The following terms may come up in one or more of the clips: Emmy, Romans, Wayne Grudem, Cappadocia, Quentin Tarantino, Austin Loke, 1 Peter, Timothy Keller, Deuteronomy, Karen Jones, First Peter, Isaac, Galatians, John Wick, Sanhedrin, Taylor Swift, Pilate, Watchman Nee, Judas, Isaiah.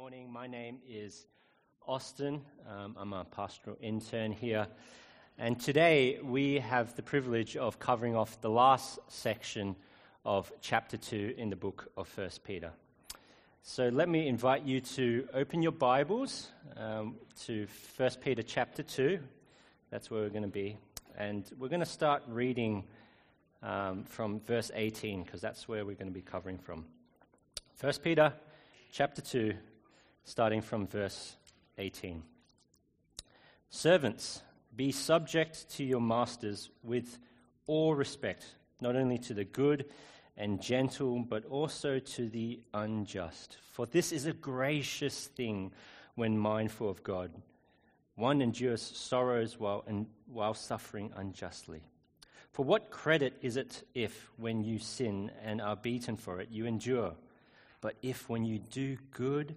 morning. My name is Austin. I'm a pastoral intern here. And today we have the privilege of covering off the last section of chapter 2 in the book of First Peter. So let me invite you to open your Bibles to First Peter chapter 2. That's where we're going to be. And we're going to start reading from verse 18, because that's where we're going to be covering from. First Peter chapter 2, starting from verse 18. Servants, be subject to your masters with all respect, not only to the good and gentle, but also to the unjust. For this is a gracious thing when mindful of God. One endures sorrows while suffering unjustly. For what credit is it if, when you sin and are beaten for it, you endure? But if, when you do good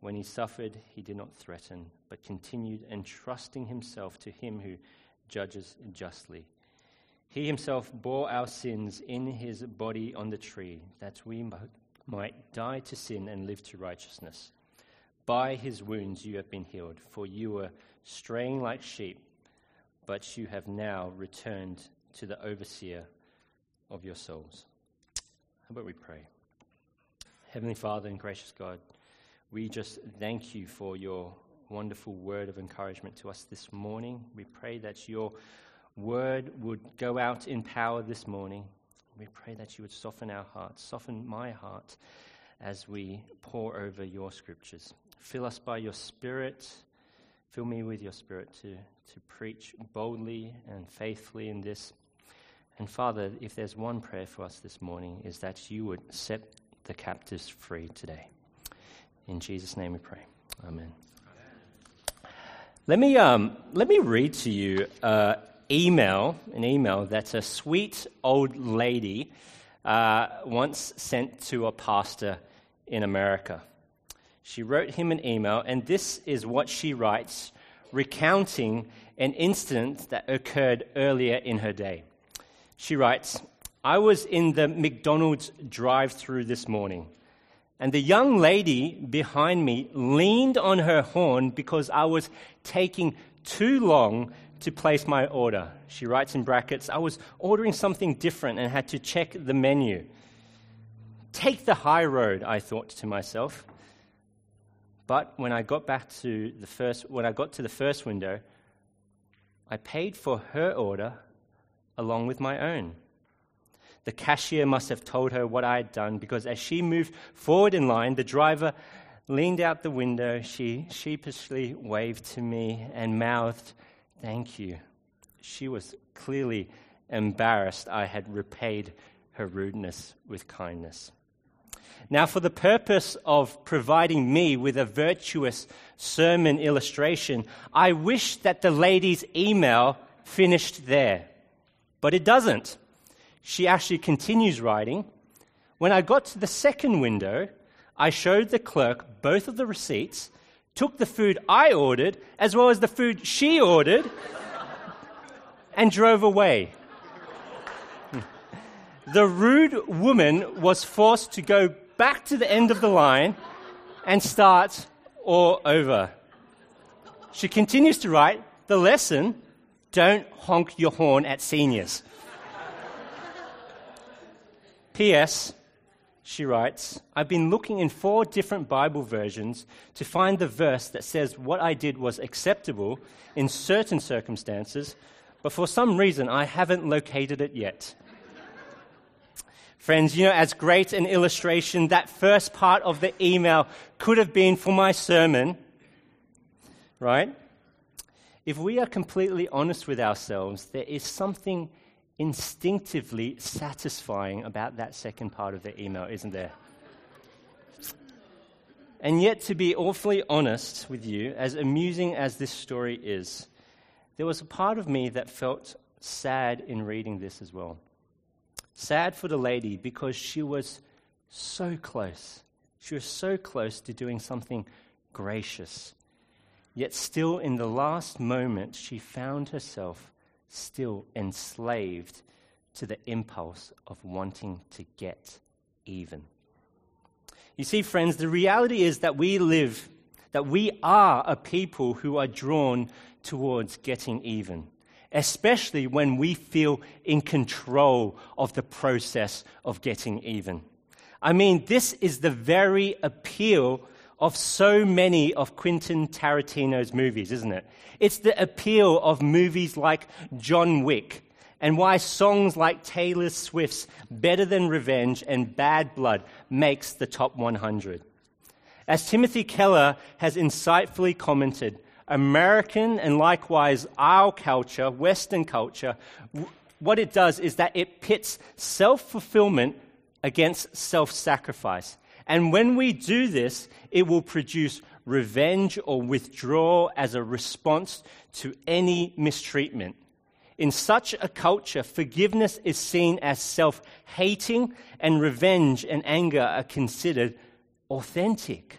When he suffered, he did not threaten, but continued entrusting himself to him who judges justly. He himself bore our sins in his body on the tree, that we might die to sin and live to righteousness. By his wounds you have been healed, for you were straying like sheep, but you have now returned to the overseer of your souls. How about we pray? Heavenly Father and gracious God, we just thank you for your wonderful word of encouragement to us this morning. We pray that your word would go out in power this morning. We pray that you would soften our hearts, soften my heart as we pore over your scriptures. Fill us by your Spirit. Fill me with your Spirit to preach boldly and faithfully in this. And Father, if there's one prayer for us this morning, is that you would set the captives free today. In Jesus' name we pray. Amen. Let me read to you an email that a sweet old lady once sent to a pastor in America. She wrote him an email, and this is what she writes, recounting an incident that occurred earlier in her day. She writes, "I was in the McDonald's drive-thru this morning, and the young lady behind me leaned on her horn because I was taking too long to place my order." She writes in brackets, "I was ordering something different and had to check the menu. Take the high road," I thought to myself. But when I got to the first window, I paid for her order along with my own. The cashier must have told her what I had done, because as she moved forward in line, the driver leaned out the window. She sheepishly waved to me and mouthed, "Thank you." She was clearly embarrassed I had repaid her rudeness with kindness. Now, for the purpose of providing me with a virtuous sermon illustration, I wish that the lady's email finished there. But it doesn't. She actually continues writing, "When I got to the second window, I showed the clerk both of the receipts, took the food I ordered as well as the food she ordered, and drove away. The rude woman was forced to go back to the end of the line and start all over." She continues to write, "The lesson, don't honk your horn at seniors." P.S., she writes, "I've been looking in 4 different Bible versions to find the verse that says what I did was acceptable in certain circumstances, but for some reason I haven't located it yet." Friends, you know, as great an illustration that first part of the email could have been for my sermon, right? If we are completely honest with ourselves, there is something instinctively satisfying about that second part of the email, isn't there? And yet, to be awfully honest with you, as amusing as this story is, there was a part of me that felt sad in reading this as well. Sad for the lady because she was so close. She was so close to doing something gracious. Yet still in the last moment, she found herself still enslaved to the impulse of wanting to get even. You see, friends, the reality is that we are a people who are drawn towards getting even, especially when we feel in control of the process of getting even. I mean, this is the very appeal of so many of Quentin Tarantino's movies, isn't it? It's the appeal of movies like John Wick, and why songs like Taylor Swift's Better Than Revenge and Bad Blood makes the top 100. As Timothy Keller has insightfully commented, American and likewise our culture, Western culture, what it does is that it pits self-fulfillment against self-sacrifice. And when we do this, it will produce revenge or withdrawal as a response to any mistreatment. In such a culture, forgiveness is seen as self-hating, and revenge and anger are considered authentic.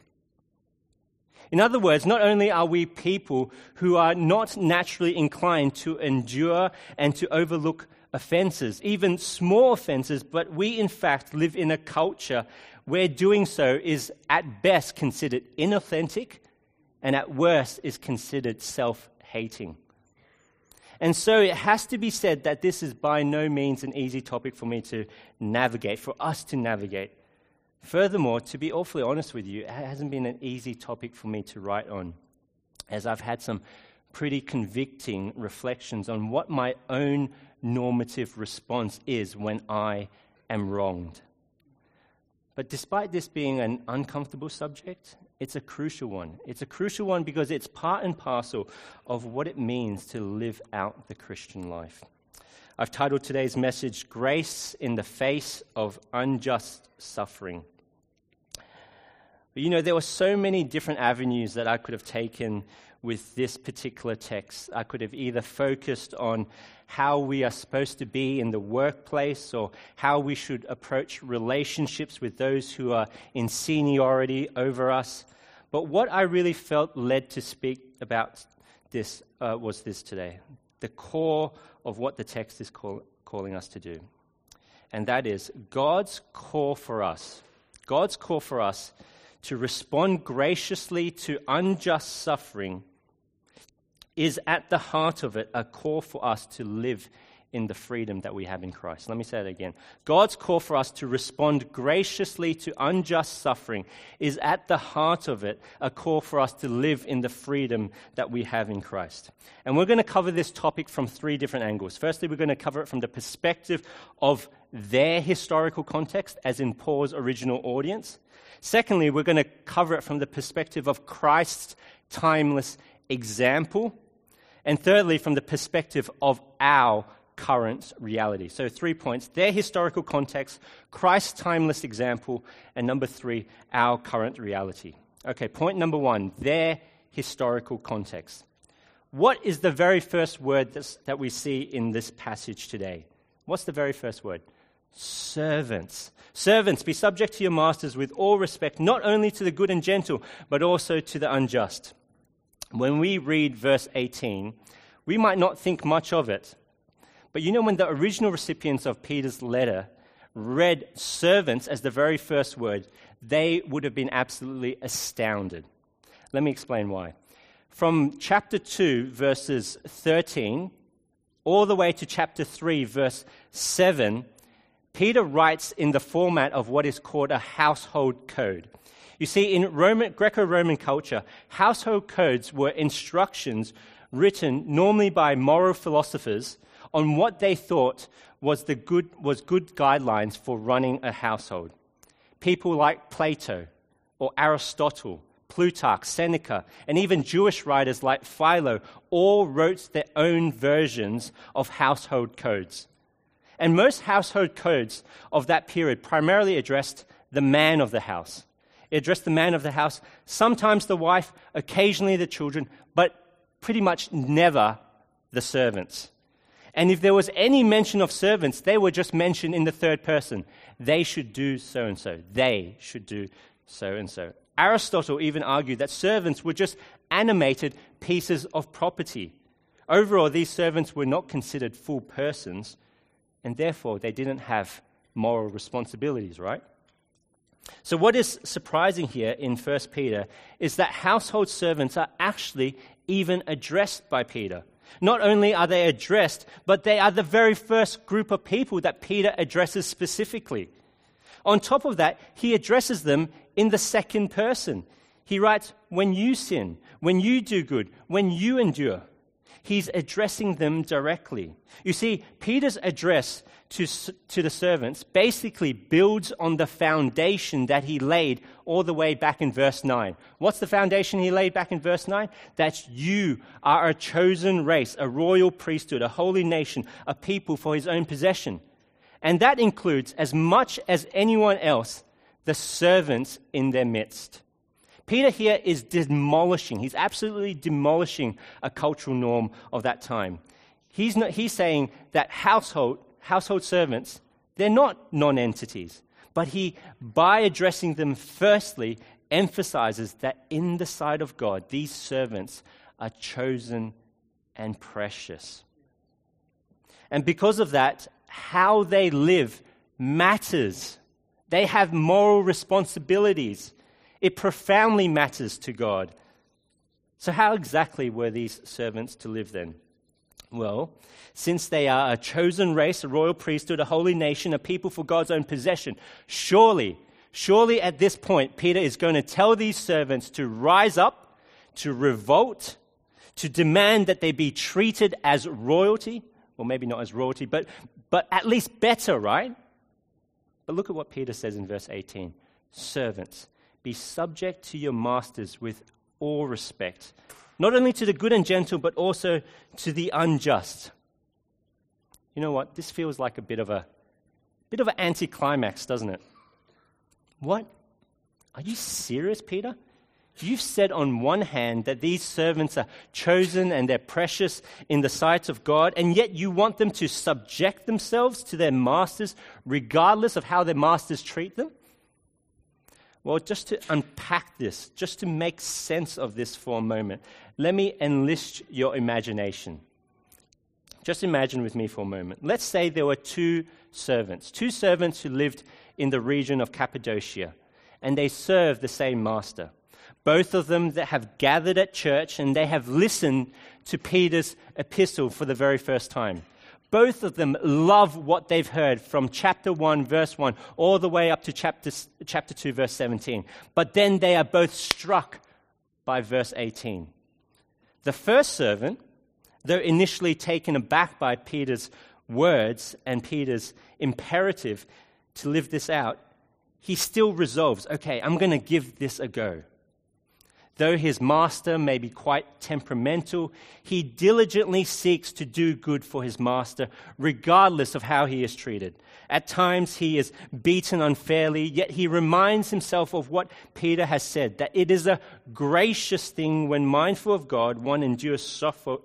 In other words, not only are we people who are not naturally inclined to endure and to overlook offenses, even small offenses, but we in fact live in a culture where doing so is at best considered inauthentic and at worst is considered self-hating. And so it has to be said that this is by no means an easy topic for me to navigate, for us to navigate. Furthermore, to be awfully honest with you, it hasn't been an easy topic for me to write on, as I've had some pretty convicting reflections on what my own normative response is when I am wronged. But despite this being an uncomfortable subject, it's a crucial one. It's a crucial one because it's part and parcel of what it means to live out the Christian life. I've titled today's message, Grace in the Face of Unjust Suffering. But you know, there were so many different avenues that I could have taken with this particular text. I could have either focused on how we are supposed to be in the workplace or how we should approach relationships with those who are in seniority over us. But what I really felt led to speak about this was this today, the core of what the text is calling us to do. And that is God's call for us to respond graciously to unjust suffering is at the heart of it a call for us to live in the freedom that we have in Christ. Let me say that again. God's call for us to respond graciously to unjust suffering is at the heart of it a call for us to live in the freedom that we have in Christ. And we're going to cover this topic from three different angles. Firstly, we're going to cover it from the perspective of their historical context, as in Paul's original audience. Secondly, we're going to cover it from the perspective of Christ's timeless example. And thirdly, from the perspective of our current reality. So 3 points, their historical context, Christ's timeless example, and number 3, our current reality. Okay, point number 1, their historical context. What is the very first word that we see in this passage today? What's the very first word? Servants. Servants, be subject to your masters with all respect, not only to the good and gentle, but also to the unjust. When we read verse 18, we might not think much of it. But you know, when the original recipients of Peter's letter read servants as the very first word, they would have been absolutely astounded. Let me explain why. From chapter 2, verses 13, all the way to chapter 3, verse 7, Peter writes in the format of what is called a household code. You see, in Greco-Roman culture, household codes were instructions written normally by moral philosophers on what they thought was good guidelines for running a household. People like Plato or Aristotle, Plutarch, Seneca, and even Jewish writers like Philo all wrote their own versions of household codes. And most household codes of that period primarily addressed the man of the house. It addressed the man of the house, sometimes the wife, occasionally the children, but pretty much never the servants. And if there was any mention of servants, they were just mentioned in the third person. They should do so-and-so. They should do so-and-so. Aristotle even argued that servants were just animated pieces of property. Overall, these servants were not considered full persons, and therefore they didn't have moral responsibilities, right? So what is surprising here in 1 Peter is that household servants are actually even addressed by Peter. Not only are they addressed, but they are the very first group of people that Peter addresses specifically. On top of that, he addresses them in the second person. He writes, when you sin, when you do good, when you endure. He's addressing them directly. You see, Peter's address to the servants basically builds on the foundation that he laid all the way back in verse 9. What's the foundation he laid back in verse 9? That you are a chosen race, a royal priesthood, a holy nation, a people for his own possession. And that includes, as much as anyone else, the servants in their midst. Peter here is demolishing. He's absolutely demolishing a cultural norm of that time. He's saying that household servants, they're not non-entities. But he, by addressing them firstly, emphasizes that in the sight of God, these servants are chosen and precious. And because of that, how they live matters. They have moral responsibilities. It profoundly matters to God. So how exactly were these servants to live then? Well, since they are a chosen race, a royal priesthood, a holy nation, a people for God's own possession, surely at this point, Peter is going to tell these servants to rise up, to revolt, to demand that they be treated as royalty, or maybe not as royalty, but at least better, right? But look at what Peter says in verse 18. Servants, be subject to your masters with all respect, not only to the good and gentle, but also to the unjust. You know what? This feels like a bit of an anticlimax, doesn't it? What? Are you serious, Peter? You've said on one hand that these servants are chosen and they're precious in the sight of God, and yet you want them to subject themselves to their masters regardless of how their masters treat them? Well, just to unpack this, just to make sense of this for a moment, let me enlist your imagination. Just imagine with me for a moment. Let's say there were two servants who lived in the region of Cappadocia, and they served the same master. Both of them that have gathered at church, and they have listened to Peter's epistle for the very first time. Both of them love what they've heard from chapter 1, verse 1, all the way up to chapter 2, verse 17. But then they are both struck by verse 18. The first servant, though initially taken aback by Peter's words and Peter's imperative to live this out, he still resolves, okay, I'm going to give this a go. Though his master may be quite temperamental, he diligently seeks to do good for his master, regardless of how he is treated. At times he is beaten unfairly, yet he reminds himself of what Peter has said, that it is a gracious thing when mindful of God, one endures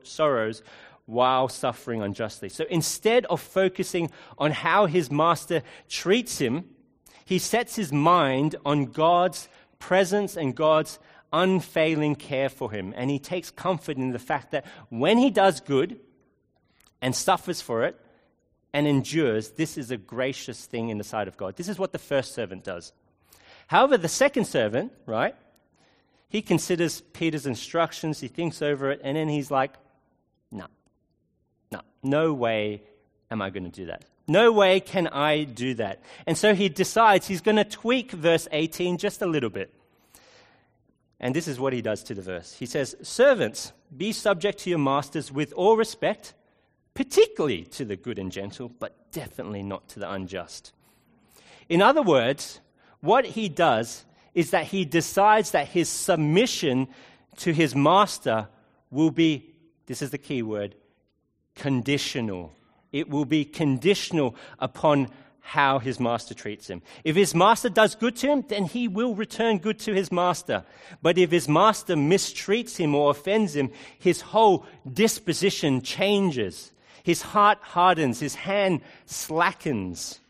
sorrows while suffering unjustly. So instead of focusing on how his master treats him, he sets his mind on God's presence and God's unfailing care for him, and he takes comfort in the fact that when he does good and suffers for it and endures, this is a gracious thing in the sight of God. This is what the first servant does. However, the second servant, right, he considers Peter's instructions, he thinks over it, and then he's like, no way am I going to do that. No way can I do that. And so he decides he's going to tweak verse 18 just a little bit. And this is what he does to the verse. He says, servants, be subject to your masters with all respect, particularly to the good and gentle, but definitely not to the unjust. In other words, what he does is that he decides that his submission to his master will be, this is the key word, conditional. It will be conditional upon how his master treats him. If his master does good to him, then he will return good to his master. But if his master mistreats him or offends him, his whole disposition changes. His heart hardens, his hand slackens.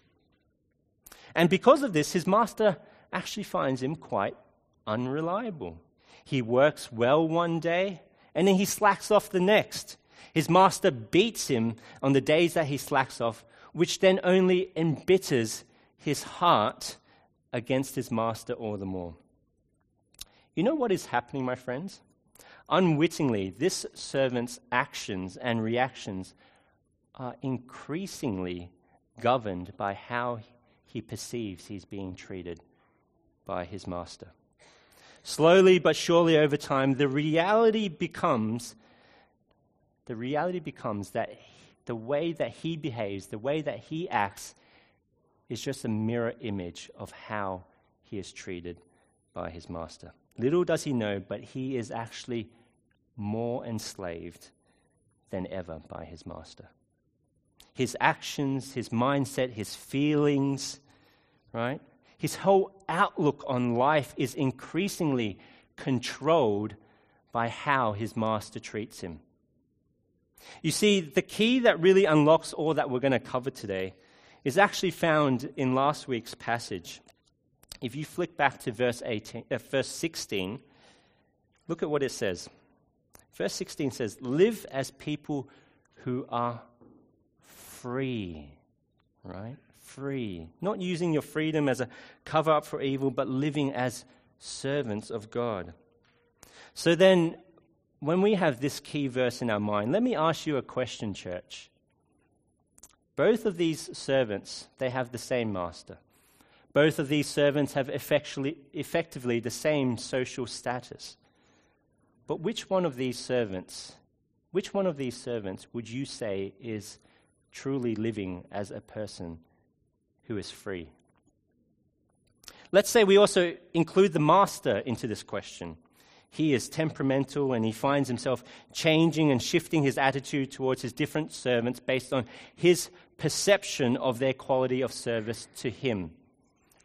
And because of this, his master actually finds him quite unreliable. He works well one day, and then he slacks off the next. His master beats him on the days that he slacks off, which then only embitters his heart against his master all the more. You know what is happening, my friends? Unwittingly, this servant's actions and reactions are increasingly governed by how he perceives he's being treated by his master. Slowly but surely over time, the reality becomes that the way that he behaves, the way that he acts, is just a mirror image of how he is treated by his master. Little does he know, but he is actually more enslaved than ever by his master. His actions, his mindset, his feelings, right? His whole outlook on life is increasingly controlled by how his master treats him. You see, the key that really unlocks all that we're going to cover today is actually found in last week's passage. If you flick back to verse 16, look at what it says. Verse 16 says, "Live as people who are free," right? Free. Not using your freedom as a cover-up for evil, but living as servants of God. So then, when we have this key verse in our mind, let me ask you a question, church. Both of these servants, they have the same master. Both of these servants have effectively the same social status. But which one of these servants would you say is truly living as a person who is free? Let's say we also include the master into this question. He is temperamental and he finds himself changing and shifting his attitude towards his different servants based on his perception of their quality of service to him.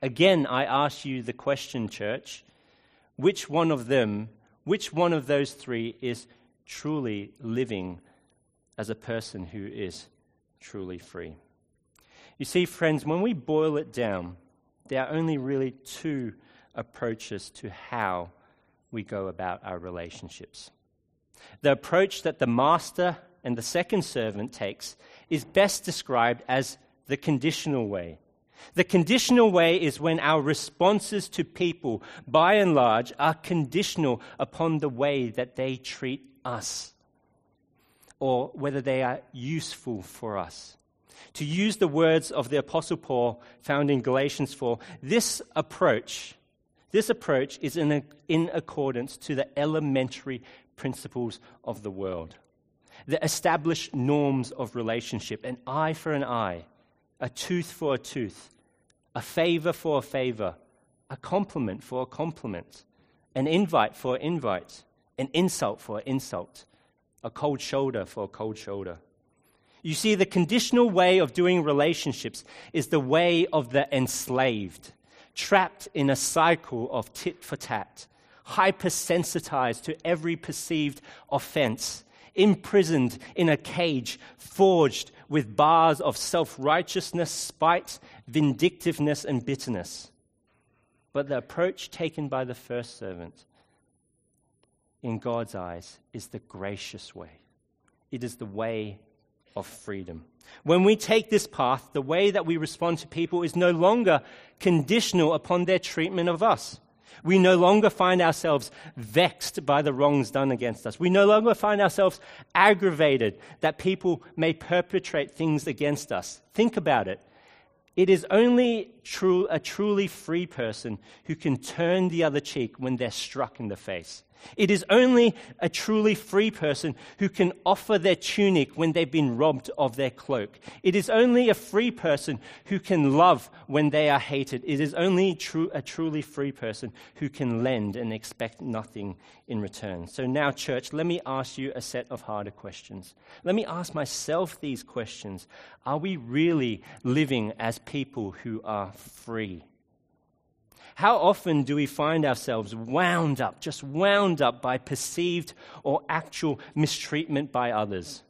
Again, I ask you the question, church, which one of those three is truly living as a person who is truly free? You see, friends, when we boil it down, there are only really two approaches to how we go about our relationships. The approach that the master and the second servant takes is best described as the conditional way. The conditional way is when our responses to people, by and large, are conditional upon the way that they treat us or whether they are useful for us. To use the words of the Apostle Paul found in Galatians 4, this approach is in accordance to the elementary principles of the world, the established norms of relationship, an eye for an eye, a tooth for a tooth, a favor for a favor, a compliment for a compliment, an invite for an invite, an insult for an insult, a cold shoulder for a cold shoulder. You see, the conditional way of doing relationships is the way of the enslaved, trapped in a cycle of tit for tat, hypersensitized to every perceived offense, imprisoned in a cage forged with bars of self-righteousness, spite, vindictiveness, and bitterness. But the approach taken by the first servant, in God's eyes, is the gracious way. It is the way of freedom. When we take this path, the way that we respond to people is no longer conditional upon their treatment of us. We no longer find ourselves vexed by the wrongs done against us. We no longer find ourselves aggravated that people may perpetrate things against us. Think about it. It is only a truly free person who can turn the other cheek when they're struck in the face, It is only a truly free person who can offer their tunic when they've been robbed of their cloak. It is only a free person who can love when they are hated. It is only a truly free person who can lend and expect nothing in return. So now, church, let me ask you a set of harder questions. Let me ask myself these questions. Are we really living as people who are free? How often do we find ourselves wound up by perceived or actual mistreatment by others?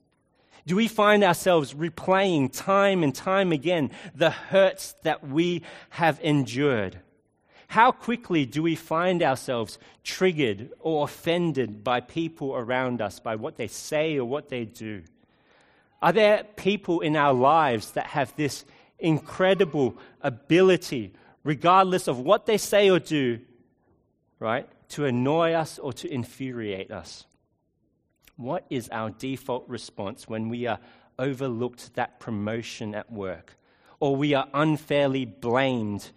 Do we find ourselves replaying time and time again the hurts that we have endured? How quickly do we find ourselves triggered or offended by people around us, by what they say or what they do? Are there people in our lives that have this incredible ability, regardless of what they say or do, right, to annoy us or to infuriate us? What is our default response when we are overlooked that promotion at work, or we are unfairly blamed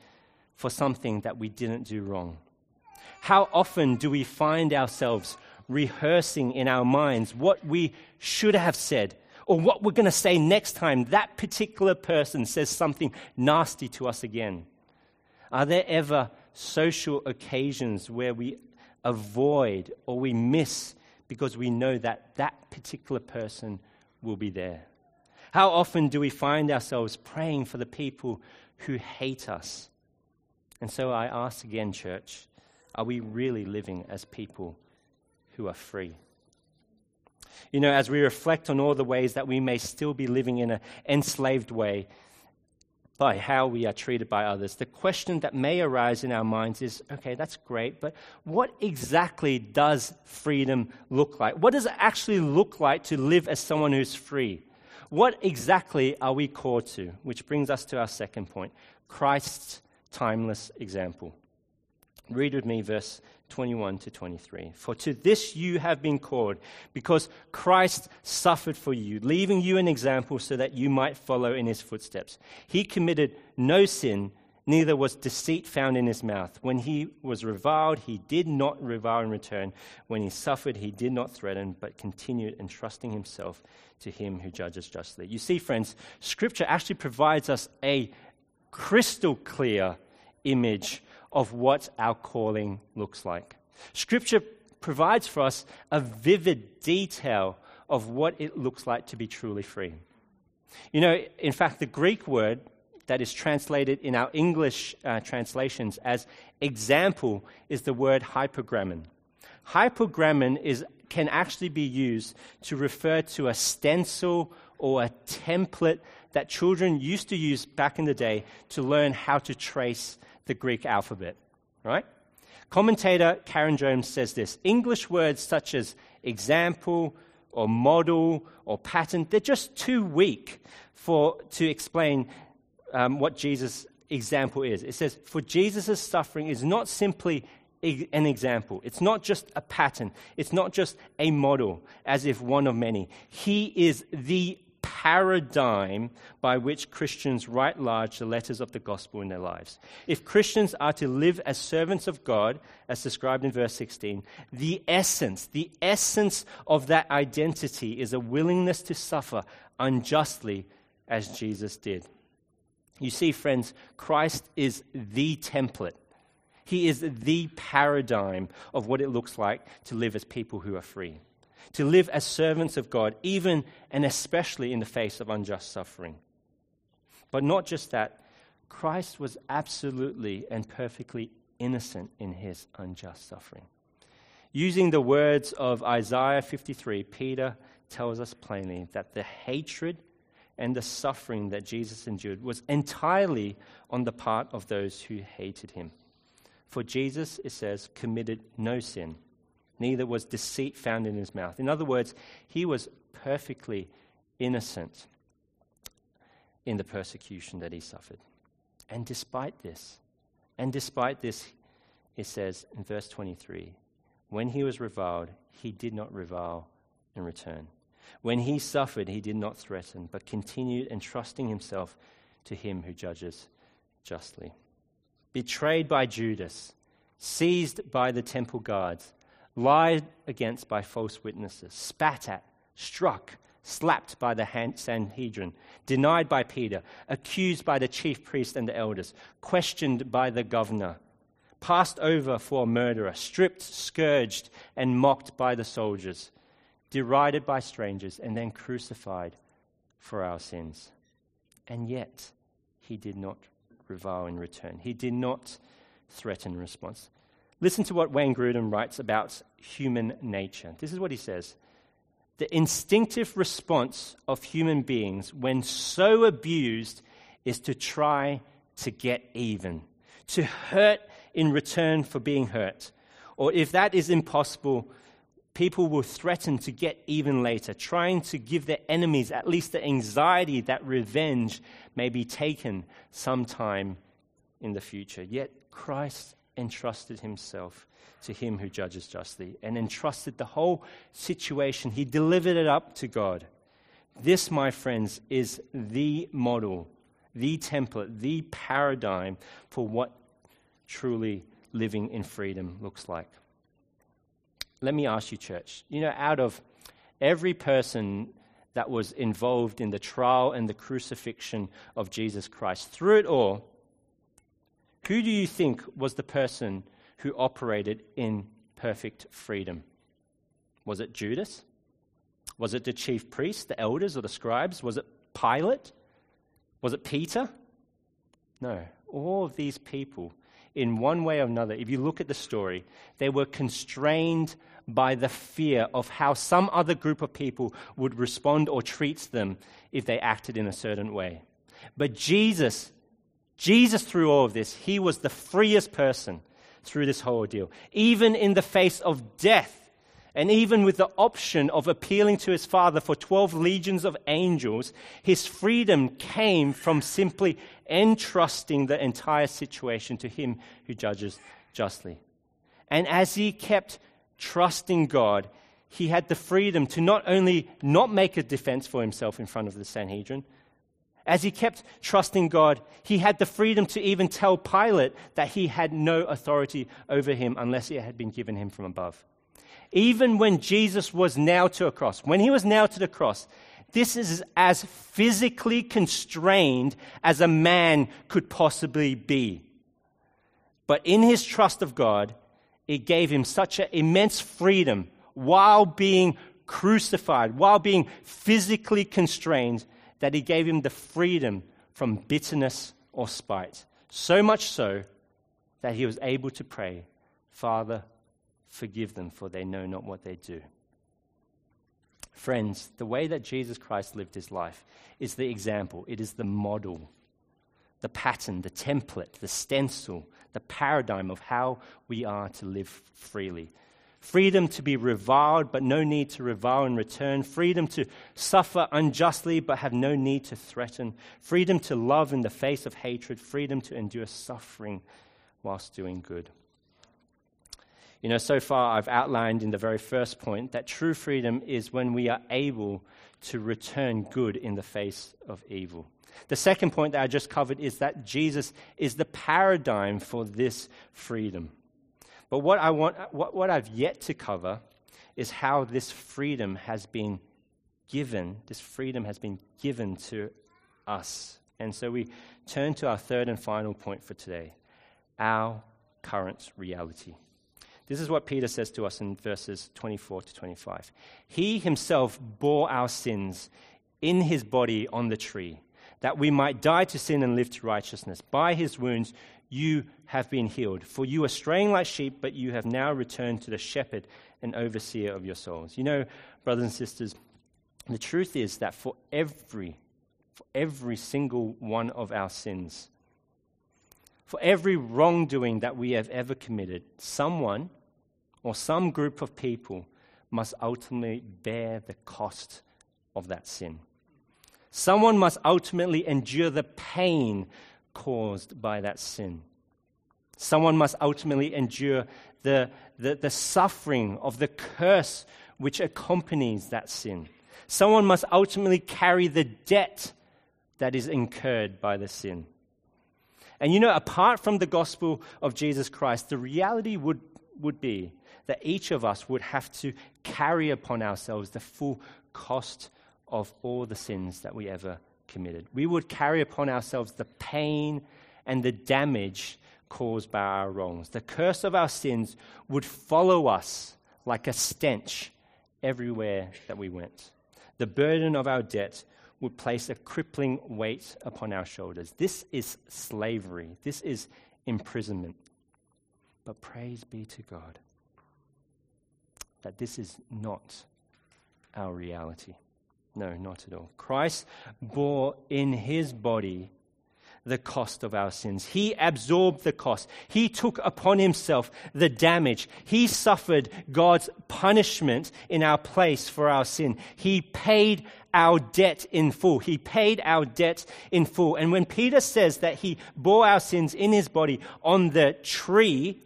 for something that we didn't do wrong? How often do we find ourselves rehearsing in our minds what we should have said, or what we're going to say next time that particular person says something nasty to us again? Are there ever social occasions where we avoid or we miss because we know that that particular person will be there? How often do we find ourselves praying for the people who hate us? And so I ask again, church, are we really living as people who are free? You know, as we reflect on all the ways that we may still be living in an enslaved way, by how we are treated by others, the question that may arise in our minds is, okay, that's great, but what exactly does freedom look like? What does it actually look like to live as someone who's free? What exactly are we called to? Which brings us to our second point, Christ's timeless example. Read with me verse 21 to 23. For to this you have been called, because Christ suffered for you, leaving you an example so that you might follow in his footsteps. He committed no sin, neither was deceit found in his mouth. When he was reviled, he did not revile in return. When he suffered, he did not threaten, but continued entrusting himself to him who judges justly. You see, friends, Scripture actually provides us a crystal clear image of what our calling looks like. Scripture provides for us a vivid detail of what it looks like to be truly free. You know, in fact, the Greek word that is translated in our English translations as example is the word hypergrammon. Hypergrammon can actually be used to refer to a stencil or a template that children used to use back in the day to learn how to trace the Greek alphabet, right? Commentator Karen Jones says this: English words such as example or model or pattern, they're just too weak to explain what Jesus' example is. It says, for Jesus' suffering is not simply an example. It's not just a pattern. It's not just a model, as if one of many. He is the paradigm by which Christians write large the letters of the gospel in their lives. If Christians are to live as servants of God, as described in verse 16, the essence of that identity is a willingness to suffer unjustly as Jesus did. You see, friends, Christ is the template. He is the paradigm of what it looks like to live as people who are free, to live as servants of God, even and especially in the face of unjust suffering. But not just that, Christ was absolutely and perfectly innocent in his unjust suffering. Using the words of Isaiah 53, Peter tells us plainly that the hatred and the suffering that Jesus endured was entirely on the part of those who hated him. For Jesus, it says, committed no sin. Neither was deceit found in his mouth. In other words, he was perfectly innocent in the persecution that he suffered. And despite this, it says in verse 23, when he was reviled, he did not revile in return. When he suffered, he did not threaten, but continued entrusting himself to him who judges justly. Betrayed by Judas, seized by the temple guards, lied against by false witnesses, spat at, struck, slapped by the Sanhedrin, denied by Peter, accused by the chief priests and the elders, questioned by the governor, passed over for a murderer, stripped, scourged, and mocked by the soldiers, derided by strangers, and then crucified for our sins. And yet, he did not revile in return. He did not threaten in response. Listen to what Wayne Grudem writes about human nature. This is what he says. The instinctive response of human beings when so abused is to try to get even, to hurt in return for being hurt. Or if that is impossible, people will threaten to get even later, trying to give their enemies at least the anxiety that revenge may be taken sometime in the future. Yet Christ entrusted himself to him who judges justly and entrusted the whole situation. He delivered it up to God. This, my friends, is the model, the template, the paradigm for what truly living in freedom looks like. Let me ask you, church, out of every person that was involved in the trial and the crucifixion of Jesus Christ, through it all, who do you think was the person who operated in perfect freedom? Was it Judas? Was it the chief priests, the elders, or the scribes? Was it Pilate? Was it Peter? No. All of these people, in one way or another, if you look at the story, they were constrained by the fear of how some other group of people would respond or treat them if they acted in a certain way. But Jesus, through all of this, he was the freest person through this whole ordeal. Even in the face of death, and even with the option of appealing to his Father for 12 legions of angels, his freedom came from simply entrusting the entire situation to him who judges justly. And as he kept trusting God, he had the freedom to not only not make a defense for himself in front of the Sanhedrin. As he kept trusting God, he had the freedom to even tell Pilate that he had no authority over him unless it had been given him from above. Even when Jesus was nailed to a cross, this is as physically constrained as a man could possibly be. But in his trust of God, it gave him such an immense freedom while being crucified, while being physically constrained, that he gave him the freedom from bitterness or spite. So much so that he was able to pray, Father, forgive them, for they know not what they do. Friends, the way that Jesus Christ lived his life is the example. It is the model, the pattern, the template, the stencil, the paradigm of how we are to live freely. Freedom to be reviled, but no need to revile in return. Freedom to suffer unjustly, but have no need to threaten. Freedom to love in the face of hatred. Freedom to endure suffering whilst doing good. So far I've outlined in the very first point that true freedom is when we are able to return good in the face of evil. The second point that I just covered is that Jesus is the paradigm for this freedom. But what I've yet to cover is how this freedom has been given to us. And so we turn to our third and final point for today, our current reality. This is what Peter says to us in verses 24 to 25. He himself bore our sins in his body on the tree, that we might die to sin and live to righteousness. By his wounds you have been healed, for you were straying like sheep, but you have now returned to the shepherd and overseer of your souls. Brothers and sisters, the truth is that for every single one of our sins, for every wrongdoing that we have ever committed, someone or some group of people must ultimately bear the cost of that sin. Someone must ultimately endure the pain caused by that sin. Someone must ultimately endure the suffering of the curse which accompanies that sin. Someone must ultimately carry the debt that is incurred by the sin. And apart from the gospel of Jesus Christ, the reality would would be that each of us would have to carry upon ourselves the full cost of all the sins that we ever committed. We would carry upon ourselves the pain and the damage caused by our wrongs. The curse of our sins would follow us like a stench everywhere that we went. The burden of our debt would place a crippling weight upon our shoulders. This is slavery. This is imprisonment. But praise be to God that this is not our reality. No, not at all. Christ bore in his body the cost of our sins. He absorbed the cost. He took upon himself the damage. He suffered God's punishment in our place for our sin. He paid our debt in full. He paid our debt in full. And when Peter says that he bore our sins in his body on the tree,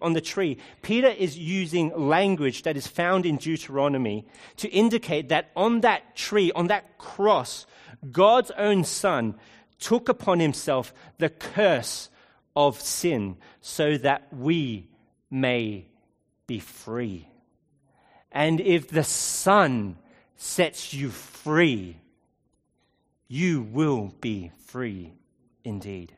Peter is using language that is found in Deuteronomy to indicate that on that tree, on that cross, God's own Son took upon himself the curse of sin so that we may be free. And if the Son sets you free, you will be free indeed.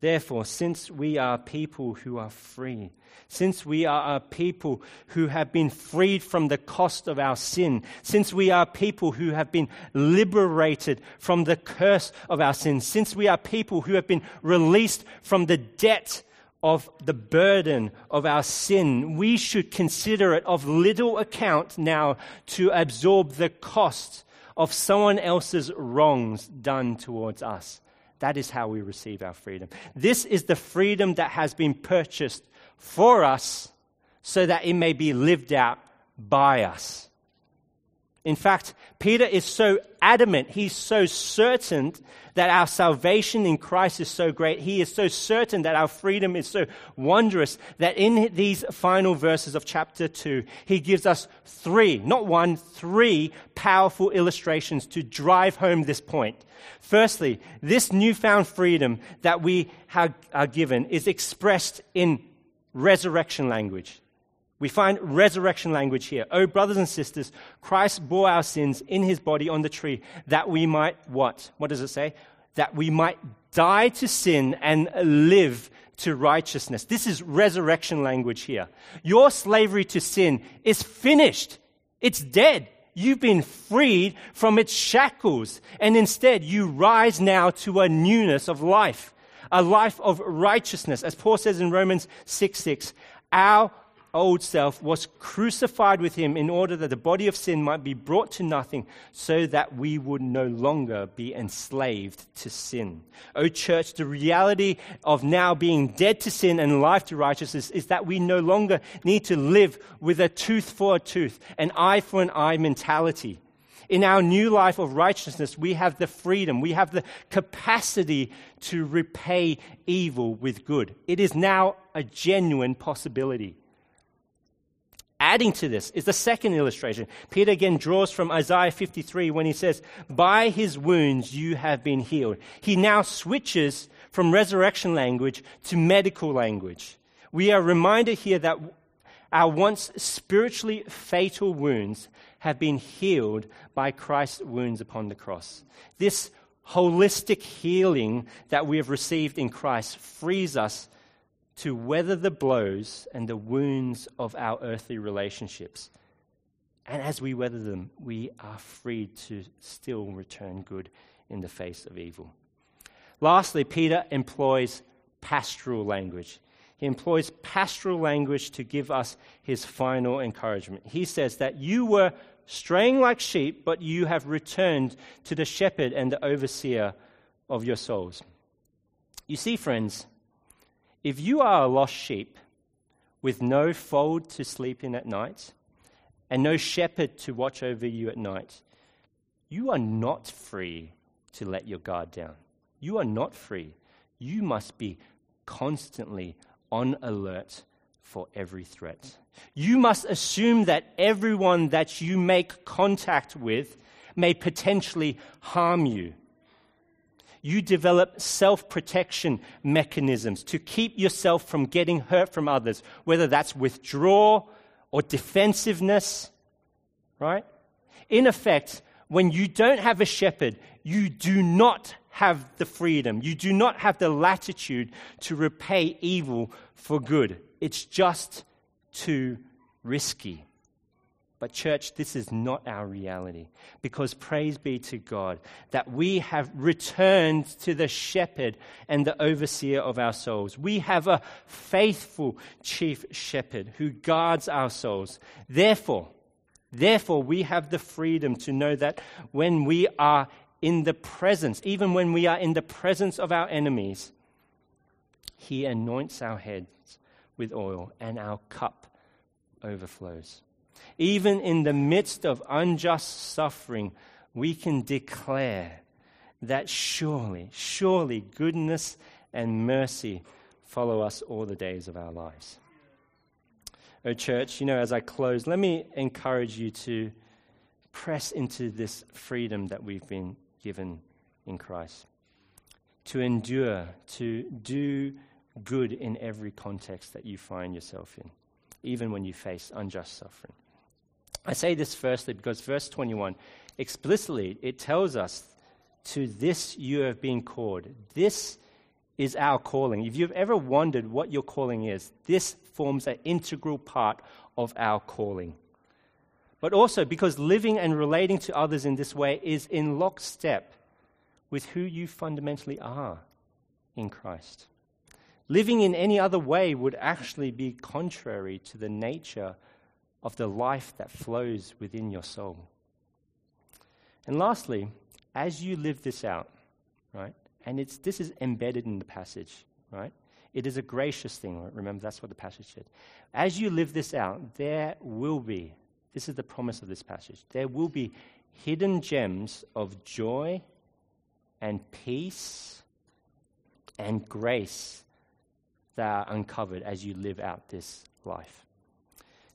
Therefore, since we are people who are free, since we are a people who have been freed from the cost of our sin, since we are people who have been liberated from the curse of our sin, since we are people who have been released from the debt of the burden of our sin, we should consider it of little account now to absorb the cost of someone else's wrongs done towards us. That is how we receive our freedom. This is the freedom that has been purchased for us so that it may be lived out by us. In fact, Peter is so adamant, he's so certain that our salvation in Christ is so great, he is so certain that our freedom is so wondrous, that in these final verses of chapter 2, he gives us three powerful illustrations to drive home this point. Firstly, this newfound freedom that we are given is expressed in resurrection language. We find resurrection language here. Oh, brothers and sisters, Christ bore our sins in his body on the tree that we might what? What does it say? That we might die to sin and live to righteousness. This is resurrection language here. Your slavery to sin is finished. It's dead. You've been freed from its shackles. And instead, you rise now to a newness of life, a life of righteousness. As Paul says in Romans 6:6, our old self was crucified with him in order that the body of sin might be brought to nothing so that we would no longer be enslaved to sin. Oh, church, the reality of now being dead to sin and life to righteousness is that we no longer need to live with a tooth for a tooth, an eye for an eye mentality. In our new life of righteousness, we have the freedom, we have the capacity to repay evil with good. It is now a genuine possibility. Adding to this is the second illustration. Peter again draws from Isaiah 53 when he says, by his wounds you have been healed. He now switches from resurrection language to medical language. We are reminded here that our once spiritually fatal wounds have been healed by Christ's wounds upon the cross. This holistic healing that we have received in Christ frees us to weather the blows and the wounds of our earthly relationships. And as we weather them, we are freed to still return good in the face of evil. Lastly, Peter employs pastoral language. He employs pastoral language to give us his final encouragement. He says that you were straying like sheep, but you have returned to the shepherd and the overseer of your souls. You see, friends, if you are a lost sheep with no fold to sleep in at night and no shepherd to watch over you at night, you are not free to let your guard down. You are not free. You must be constantly on alert for every threat. You must assume that everyone that you make contact with may potentially harm you. you develop self-protection mechanisms to keep yourself from getting hurt from others, whether that's withdrawal or defensiveness, right? In effect, when you don't have a shepherd, you do not have the freedom. You do not have the latitude to repay evil for good. It's just too risky. But church, this is not our reality, because praise be to God that we have returned to the shepherd and the overseer of our souls. We have a faithful chief shepherd who guards our souls. Therefore, we have the freedom to know that when we are in the presence, even when we are in the presence of our enemies, he anoints our heads with oil and our cup overflows. Even in the midst of unjust suffering, we can declare that surely goodness and mercy follow us all the days of our lives. Oh, church, as I close, let me encourage you to press into this freedom that we've been given in Christ, to endure, to do good in every context that you find yourself in, even when you face unjust suffering. I say this firstly because verse 21 explicitly, it tells us, to this you have been called. This is our calling. If you've ever wondered what your calling is, this forms an integral part of our calling. But also because living and relating to others in this way is in lockstep with who you fundamentally are in Christ. Living in any other way would actually be contrary to the nature of the life that flows within your soul. And lastly, as you live this out, right, and this is embedded in the passage, right? It is a gracious thing, right? Remember, that's what the passage said. As you live this out, there will be, this is the promise of this passage, there will be hidden gems of joy and peace and grace that are uncovered as you live out this life.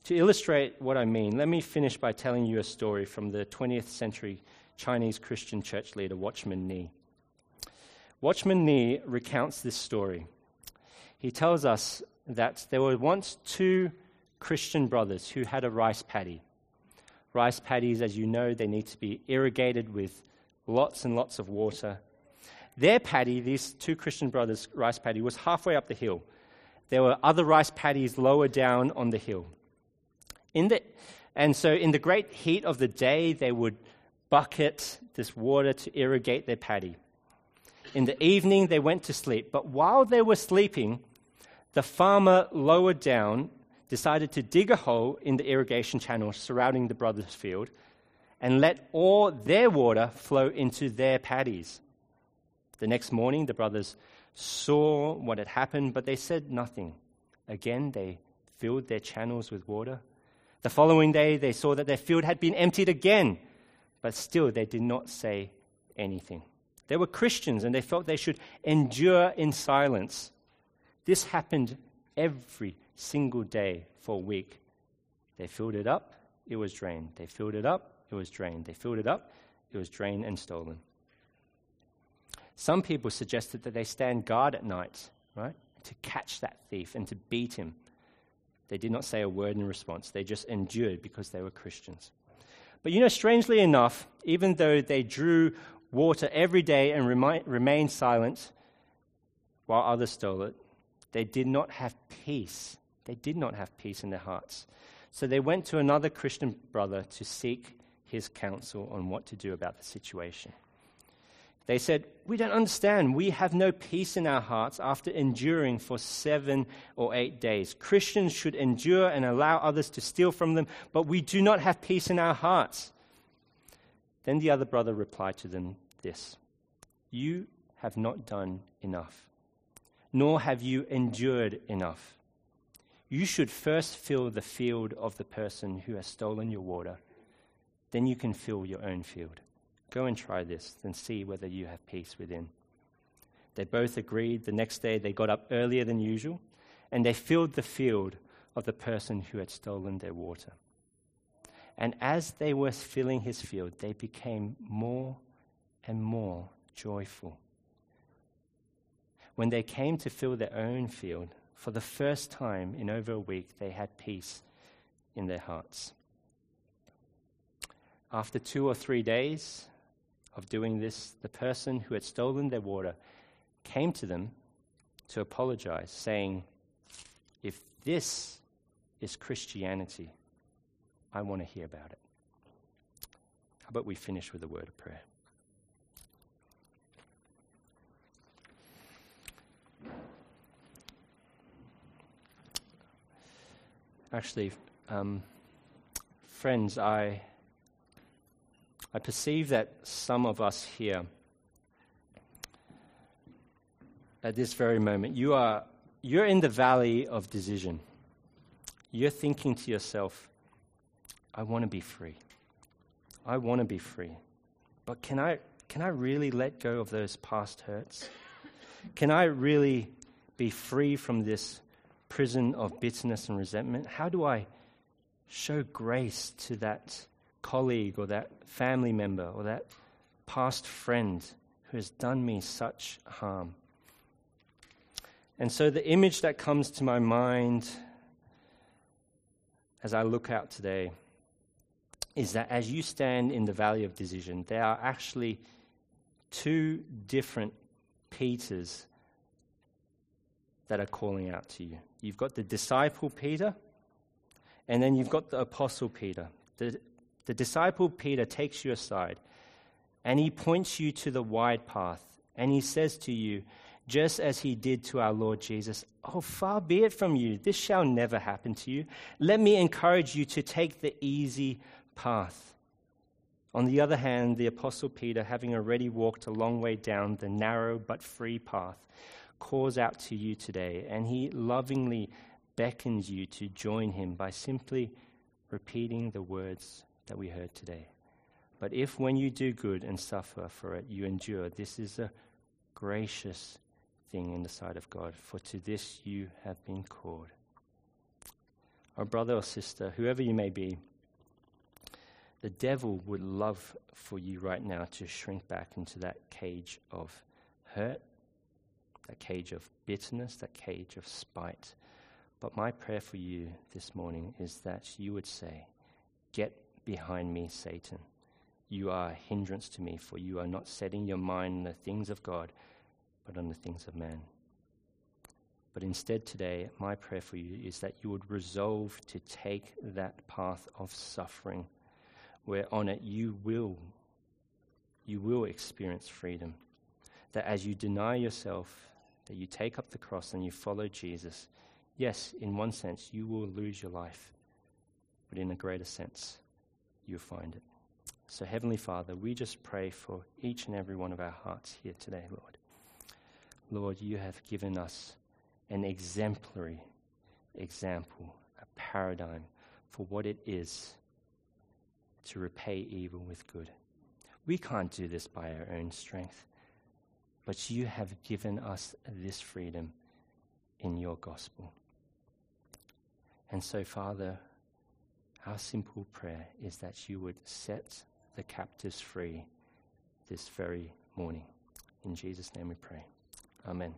To illustrate what I mean, let me finish by telling you a story from the 20th century Chinese Christian church leader, Watchman Nee. Watchman Nee recounts this story. He tells us that there were once two Christian brothers who had a rice paddy. Rice paddies, as you know, they need to be irrigated with lots and lots of water. Their paddy, these two Christian brothers' rice paddy, was halfway up the hill. There were other rice paddies lower down on the hill. And so in the great heat of the day, they would bucket this water to irrigate their paddy. In the evening, they went to sleep. But while they were sleeping, the farmer lower down decided to dig a hole in the irrigation channel surrounding the brothers' field and let all their water flow into their paddies. The next morning, the brothers saw what had happened, but they said nothing. Again, they filled their channels with water. The following day, they saw that their field had been emptied again, but still they did not say anything. They were Christians, and they felt they should endure in silence. This happened every single day for a week. They filled it up, it was drained. They filled it up, it was drained. They filled it up, it was drained and stolen. Some people suggested that they stand guard at night, right, to catch that thief and to beat him. They did not say a word in response. They just endured because they were Christians. But strangely enough, even though they drew water every day and remained silent while others stole it, they did not have peace. They did not have peace in their hearts. So they went to another Christian brother to seek his counsel on what to do about the situation. They said, "We don't understand. We have no peace in our hearts after enduring for 7 or 8 days. Christians should endure and allow others to steal from them, but we do not have peace in our hearts." Then the other brother replied to them this, "You have not done enough, nor have you endured enough. You should first fill the field of the person who has stolen your water. Then you can fill your own field. Go and try this, then see whether you have peace within." They both agreed. The next day they got up earlier than usual, and they filled the field of the person who had stolen their water. And as they were filling his field, they became more and more joyful When they came to fill their own field, for the first time in over a week, they had peace in their hearts. After 2 or 3 days of doing this, the person who had stolen their water came to them to apologize, saying, "If this is Christianity, I want to hear about it." How about we finish with a word of prayer? Actually, friends, I perceive that some of us here, at this very moment, you're in the valley of decision. You're thinking to yourself, "I want to be free. I want to be free, but can I really let go of those past hurts? Can I really be free from this prison of bitterness and resentment? How do I show grace to that colleague or that family member or that past friend who has done me such harm?" And so the image that comes to my mind as I look out today is that as you stand in the valley of decision, there are actually two different Peters that are calling out to you. You've got the disciple Peter, and then you've got the apostle Peter. The disciple Peter takes you aside, and he points you to the wide path, and he says to you, just as he did to our Lord Jesus, "Oh, far be it from you. This shall never happen to you. Let me encourage you to take the easy path." On the other hand, the apostle Peter, having already walked a long way down the narrow but free path, calls out to you today, and he lovingly beckons you to join him by simply repeating the words that we heard today. "But if when you do good and suffer for it, you endure, this is a gracious thing in the sight of God, for to this you have been called." Our brother or sister, whoever you may be, the devil would love for you right now to shrink back into that cage of hurt, that cage of bitterness, that cage of spite. But my prayer for you this morning is that you would say, "Get behind me, Satan. You are a hindrance to me, for you are not setting your mind on the things of God, but on the things of man." But instead today, my prayer for you is that you would resolve to take that path of suffering, where on it you will experience freedom. That as you deny yourself, that you take up the cross and you follow Jesus, yes, in one sense, you will lose your life, but in a greater sense, you'll find it. So Heavenly Father, we just pray for each and every one of our hearts here today, Lord. Lord, you have given us an exemplary example, a paradigm for what it is to repay evil with good. We can't do this by our own strength, but you have given us this freedom in your gospel. And so, Father, our simple prayer is that you would set the captives free this very morning. In Jesus' name we pray. Amen.